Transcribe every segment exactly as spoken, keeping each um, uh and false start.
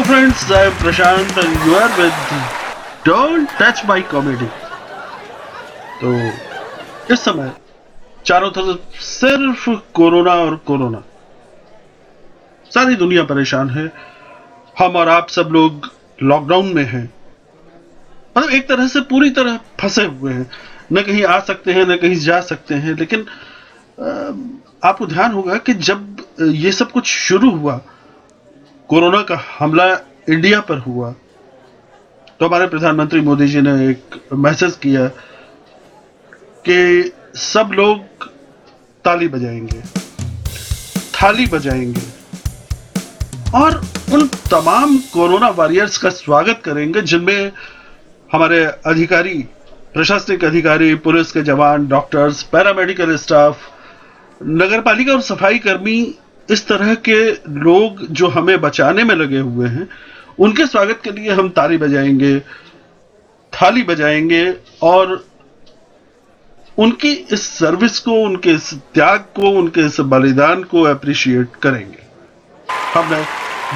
Hello friends, I am Prashant and you are with Don't Touch My Comedy। तो इस समय चारों तरफ सिर्फ कोरोना और कोरोना, सारी दुनिया परेशान है। हम और आप सब लोग लॉकडाउन में हैं, मतलब एक तरह से पूरी तरह फंसे हुए हैं, न कहीं आ सकते हैं न कहीं जा सकते हैं। लेकिन आपको ध्यान होगा कि जब ये सब कुछ शुरू हुआ, कोरोना का हमला इंडिया पर हुआ, तो हमारे प्रधानमंत्री मोदी जी ने एक मैसेज किया कि सब लोग ताली बजाएंगे, थाली बजाएंगे और उन तमाम कोरोना वॉरियर्स का स्वागत करेंगे जिनमें हमारे अधिकारी, प्रशासनिक अधिकारी, पुलिस के जवान, डॉक्टर्स, पैरामेडिकल स्टाफ, नगरपालिका और सफाई कर्मी, इस तरह के लोग जो हमें बचाने में लगे हुए हैं, उनके स्वागत के लिए हम ताली बजाएंगे, थाली बजाएंगे और उनकी इस सर्विस को, उनके इस त्याग को, उनके इस बलिदान को अप्रिशिएट करेंगे। हमने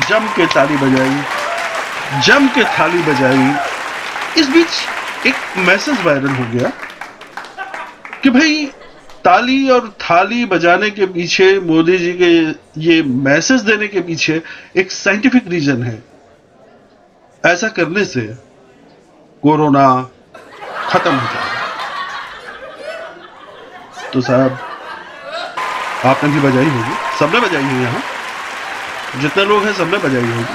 जम के ताली बजाई, जम के थाली बजाई। इस बीच एक मैसेज वायरल हो गया कि भाई ताली और थाली बजाने के पीछे, मोदी जी के ये मैसेज देने के पीछे एक साइंटिफिक रीजन है, ऐसा करने से कोरोना खत्म हो जाएगा। तो साहब, आपने भी बजाई होगी, सबने बजाई है, यहाँ जितने लोग हैं सबने बजाई होगी।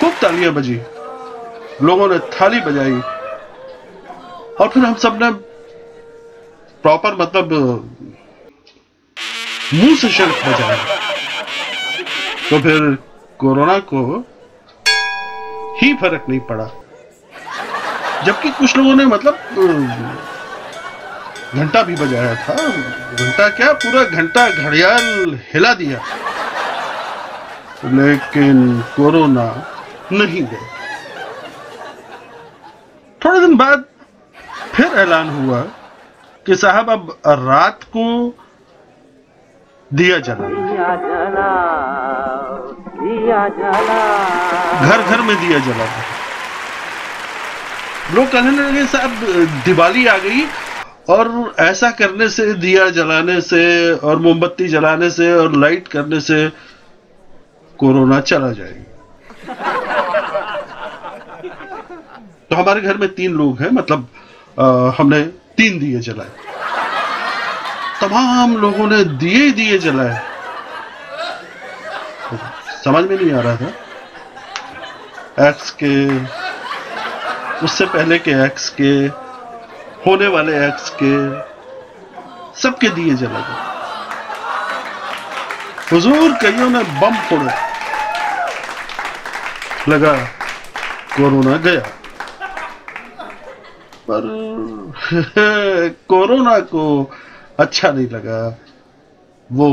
खूब तालियां बजी, लोगों ने थाली बजाई और फिर हम सबने प्रॉपर, मतलब मुंह से शर्त बजाए, तो फिर कोरोना को ही फर्क नहीं पड़ा। जबकि कुछ लोगों ने मतलब घंटा भी बजाया था, घंटा क्या, पूरा घंटा घड़ियाल हिला दिया, लेकिन कोरोना नहीं गया। थोड़े दिन बाद फिर ऐलान हुआ कि साहब अब रात को दिया जलाओ, घर घर में दिया जलाओ। लोग कहने लगे साहब दिवाली आ गई और ऐसा करने से, दिया जलाने से और मोमबत्ती जलाने से और लाइट करने से कोरोना चला जाएगा। तो हमारे घर में तीन लोग हैं, मतलब आ, हमने तीन दिए जलाए, तमाम लोगों ने दिए दिए जलाए। समझ में नहीं आ रहा था एक्स के, उससे पहले के एक्स के, होने वाले एक्स के, सबके दिए जला गए। हुजूर, कईयों ने बम फोड़े, लगा कोरोना गया, पर कोरोना को अच्छा नहीं लगा, वो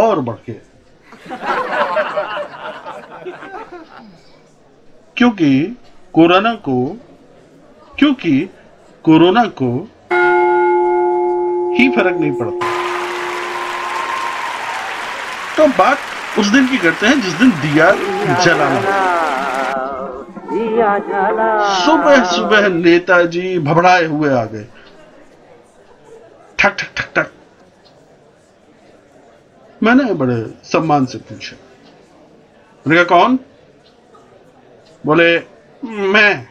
और बढ़ गया। क्योंकि कोरोना को क्योंकि कोरोना को ही फर्क नहीं पड़ता। तो बात उस दिन की करते हैं जिस दिन दिया जलाना। सुबह सुबह नेताजी भबड़ाए हुए आ गए, ठक ठक ठक ठक। मैंने बड़े सम्मान से पूछा, मैंने कहा कौन? बोले मैं।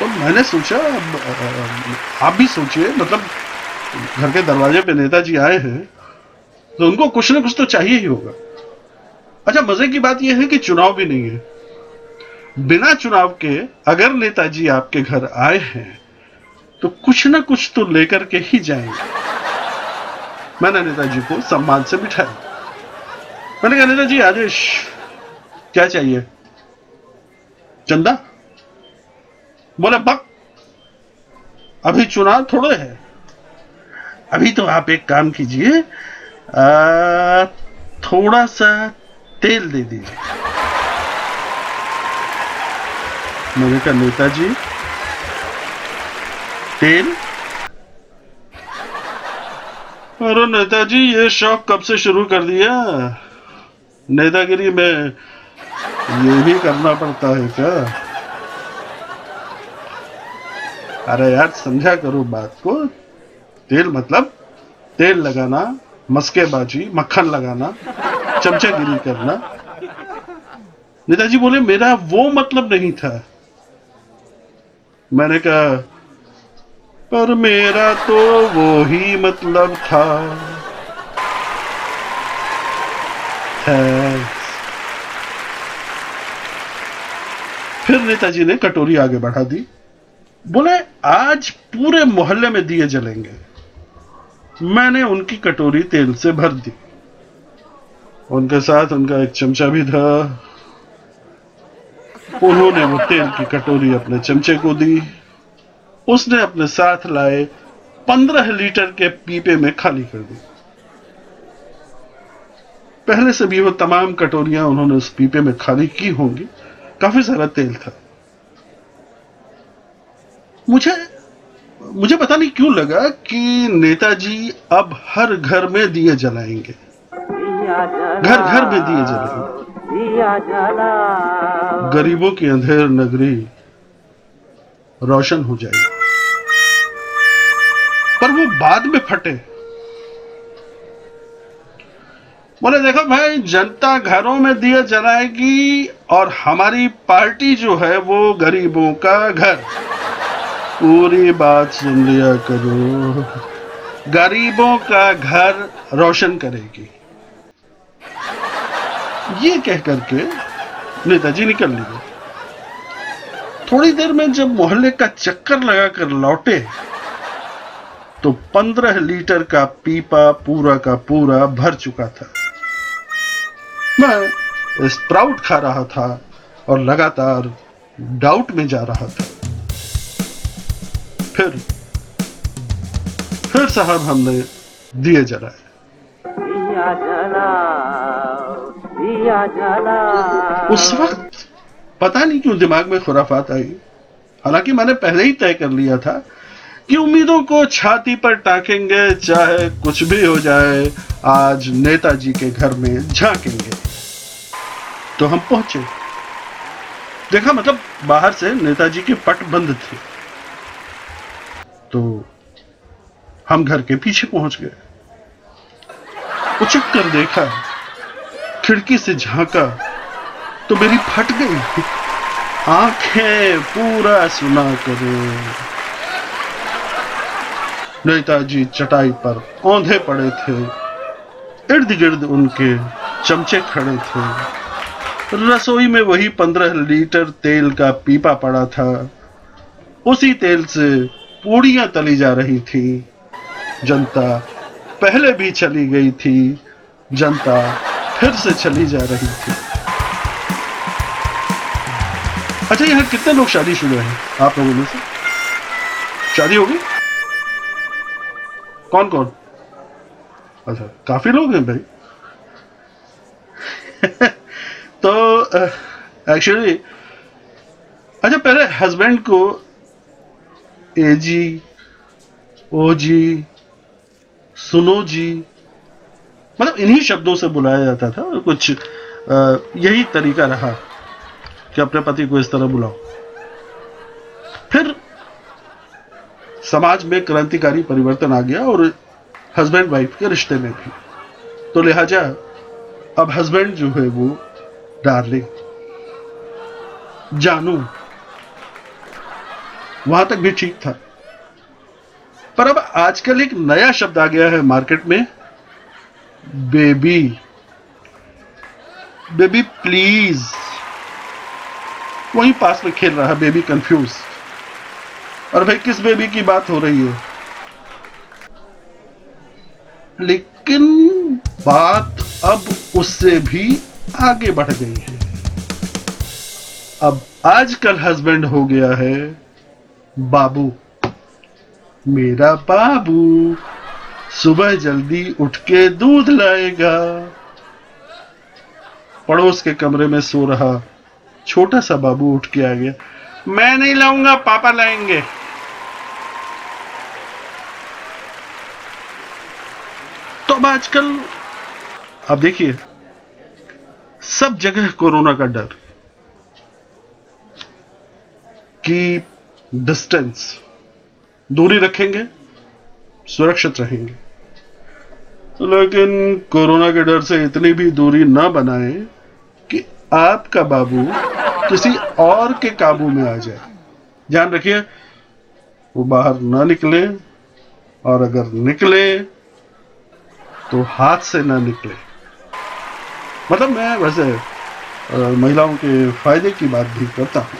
तो मैंने सोचा, आप भी सोचिए, मतलब घर के दरवाजे पे नेताजी आए हैं तो उनको कुछ ना कुछ तो चाहिए ही होगा। अच्छा, मजे की बात यह है कि चुनाव भी नहीं है। बिना चुनाव के अगर नेताजी आपके घर आए हैं तो कुछ ना कुछ तो लेकर के ही जाएंगे। मैंने नेताजी को सम्मान से बिठाया, मैंने कहा नेताजी आदेश क्या चाहिए? चंदा? बोले बक, अभी चुनाव थोड़े है, अभी तो आप एक काम कीजिए, थोड़ा सा तेल दे दीजिए। मैंने कहा नेताजी तेल? अरे नेताजी, ये शौक कब से शुरू कर दिया? नेतागिरी में ये भी करना पड़ता है क्या? अरे यार समझा करो बात को। तेल मतलब तेल लगाना, मस्केबाजी, मक्खन लगाना, चमचागिरी करना। नेताजी बोले मेरा वो मतलब नहीं था। मैंने कहा पर मेरा तो वो ही मतलब था। फिर नेताजी ने कटोरी आगे बढ़ा दी। बोले आज पूरे मोहल्ले में दिए जलेंगे। मैंने उनकी कटोरी तेल से भर दी। उनके साथ उनका एक चमचा भी था। उन्होंने वो तेल की कटोरी अपने चमचे को दी। उसने अपने साथ लाए पंद्रह लीटर के पीपे में खाली कर दी। पहले से भी वो तमाम कटोरियां उन्होंने उस पीपे में खाली की होंगी। काफी सारा तेल था। मुझे मुझे पता नहीं क्यों लगा कि नेताजी अब हर घर में दिए जलाएंगे, घर घर में दिए जलाएंगे, गरीबों की अंधेर नगरी रोशन हो जाएगी। पर वो बाद में फटे। बोले देखो भाई, जनता घरों में दिए जलाएगी और हमारी पार्टी जो है वो गरीबों का घर। पूरी बात सुन लिया करो। गरीबों का घर रोशन करेगी। ये कह करके नेताजी निकल लिए। थोड़ी देर में जब मोहल्ले का चक्कर लगाकर लौटे तो पंद्रह लीटर का पीपा पूरा का पूरा भर चुका था। मैं स्प्राउट खा रहा था और लगातार डाउट में जा रहा था। फिर फिर साहब हमने दिए जलाए। उस वक्त पता नहीं क्यों दिमाग में खुराफात आई। हालांकि मैंने पहले ही तय कर लिया था कि उम्मीदों को छाती पर टाकेंगे, चाहे कुछ भी हो जाए। आज नेताजी के घर में झांकेंगे। तो हम पहुंचे। देखा मतलब बाहर से नेताजी के पट बंद थे। तो हम घर के पीछे पहुंच गए। उचक कर देखा, खिड़की से झांका तो मेरी फट गई। आंखें पूरा सुना करो। नेताजी चटाई पर औंधे पड़े थे। इर्द गिर्द उनके चमचे खड़े थे। रसोई में वही पंद्रह लीटर तेल का पीपा पड़ा था। उसी तेल से पूड़ियां तली जा रही थी। जनता पहले भी चली गई थी, जनता फिर से चली जा रही थी। अच्छा, यहाँ कितने लोग शादीशुदा हैं आप लोगों में से? शादी हो गई? कौन कौन? अच्छा, काफी लोग हैं भाई। तो एक्चुअली uh, अच्छा पहले हस्बैंड को एजी, ओजी, सुनो जी, मतलब इन्हीं शब्दों से बुलाया जाता था। और कुछ uh, यही तरीका रहा कि अपने पति को इस तरह बुलाओ। फिर समाज में क्रांतिकारी परिवर्तन आ गया और हस्बैंड वाइफ के रिश्ते में भी। तो लिहाजा अब हस्बैंड जो है वो डार्लिंग, जानू, वहां तक भी ठीक था। पर अब आजकल एक नया शब्द आ गया है मार्केट में, बेबी। बेबी प्लीज, वहीं पास में खेल रहा है बेबी कंफ्यूज। और भाई किस बेबी की बात हो रही है? लेकिन बात अब उससे भी आगे बढ़ गई है। अब आजकल हस्बैंड हो गया है बाबू। मेरा बाबू सुबह जल्दी उठ के दूध लाएगा। पड़ोस के कमरे में सो रहा छोटा सा बाबू उठ के आ गया। मैं नहीं लाऊंगा, पापा लाएंगे। तो अब आजकल, अब देखिए सब जगह कोरोना का डर कि डिस्टेंस, दूरी रखेंगे, सुरक्षित रहेंगे, लेकिन कोरोना के डर से इतनी भी दूरी ना बनाए कि आपका बाबू किसी और के काबू में आ जाए। ध्यान रखिए वो बाहर ना निकले, और अगर निकले तो हाथ से ना निकले। मतलब मैं वैसे महिलाओं के फायदे की बात भी करता हूं।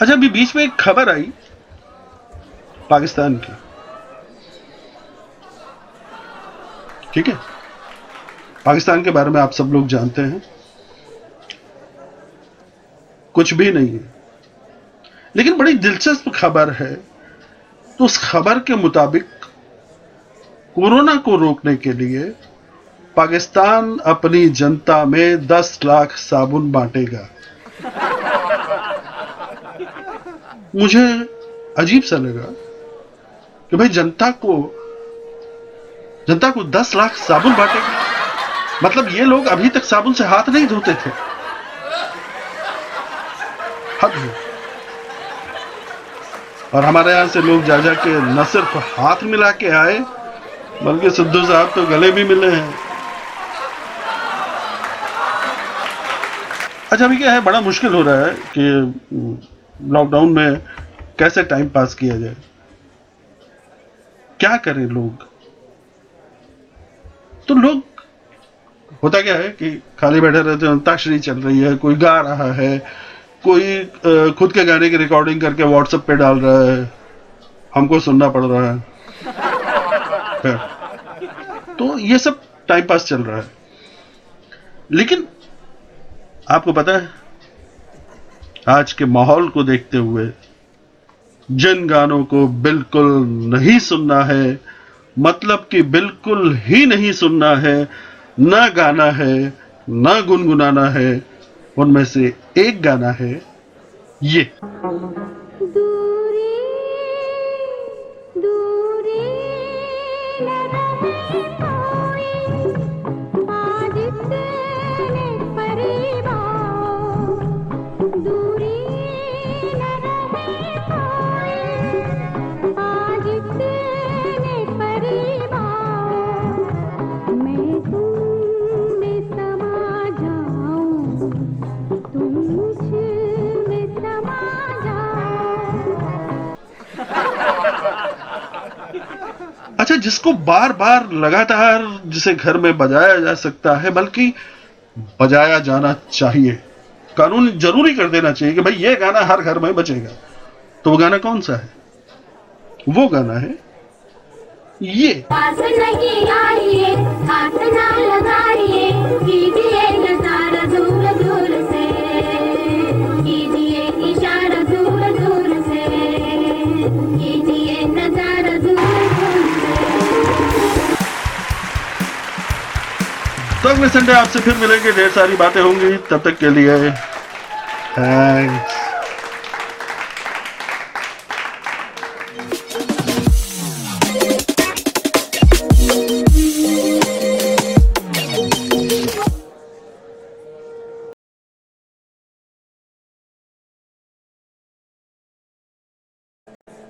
अच्छा, अभी बीच में एक खबर आई पाकिस्तान की, ठीक है। पाकिस्तान के बारे में आप सब लोग जानते हैं, कुछ भी नहीं है, लेकिन बड़ी दिलचस्प खबर है। तो उस खबर के मुताबिक कोरोना को रोकने के लिए पाकिस्तान अपनी जनता में दस लाख साबुन बांटेगा। मुझे अजीब सा लगा कि भाई जनता को जनता को दस लाख साबुन बांटेगा, मतलब ये लोग अभी तक साबुन से हाथ नहीं धोते थे। हद है। और हमारे यहां से लोग जा जा के न सिर्फ हाथ मिला के आए, बल्कि सिद्धू साहब तो गले भी मिले हैं। अच्छा, अभी क्या है, बड़ा मुश्किल हो रहा है कि लॉकडाउन में कैसे टाइम पास किया जाए, क्या करें लोग। तो लोग, होता क्या है कि खाली बैठे रहते हैं, अंताक्षरी चल रही है, कोई गा रहा है, कोई खुद के गाने की रिकॉर्डिंग करके व्हाट्सएप पे डाल रहा है, हमको सुनना पड़ रहा है। तो ये सब टाइम पास चल रहा है। लेकिन आपको पता है, आज के माहौल को देखते हुए जिन गानों को बिल्कुल नहीं सुनना है, मतलब कि बिल्कुल ही नहीं सुनना है, ना गाना है ना गुनगुनाना है, उनमें से एक गाना है ये। अच्छा, जिसको बार बार लगातार, जिसे घर में बजाया जा सकता है, बल्कि बजाया जाना चाहिए, कानून जरूरी कर देना चाहिए कि भाई ये गाना हर घर में बजेगा। तो वो गाना कौन सा है? वो गाना है ये। पास नहीं आइए, हाथ ना लगाइए, कीजिए नजारा दूर दूर से, कीजिए इशारा दूर दूर से, कीजिए नजारा दूर दूर से। तो अगले संडे आपसे फिर मिलेंगे, ढेर सारी बातें होंगी, तब तक के लिए थैंक्स।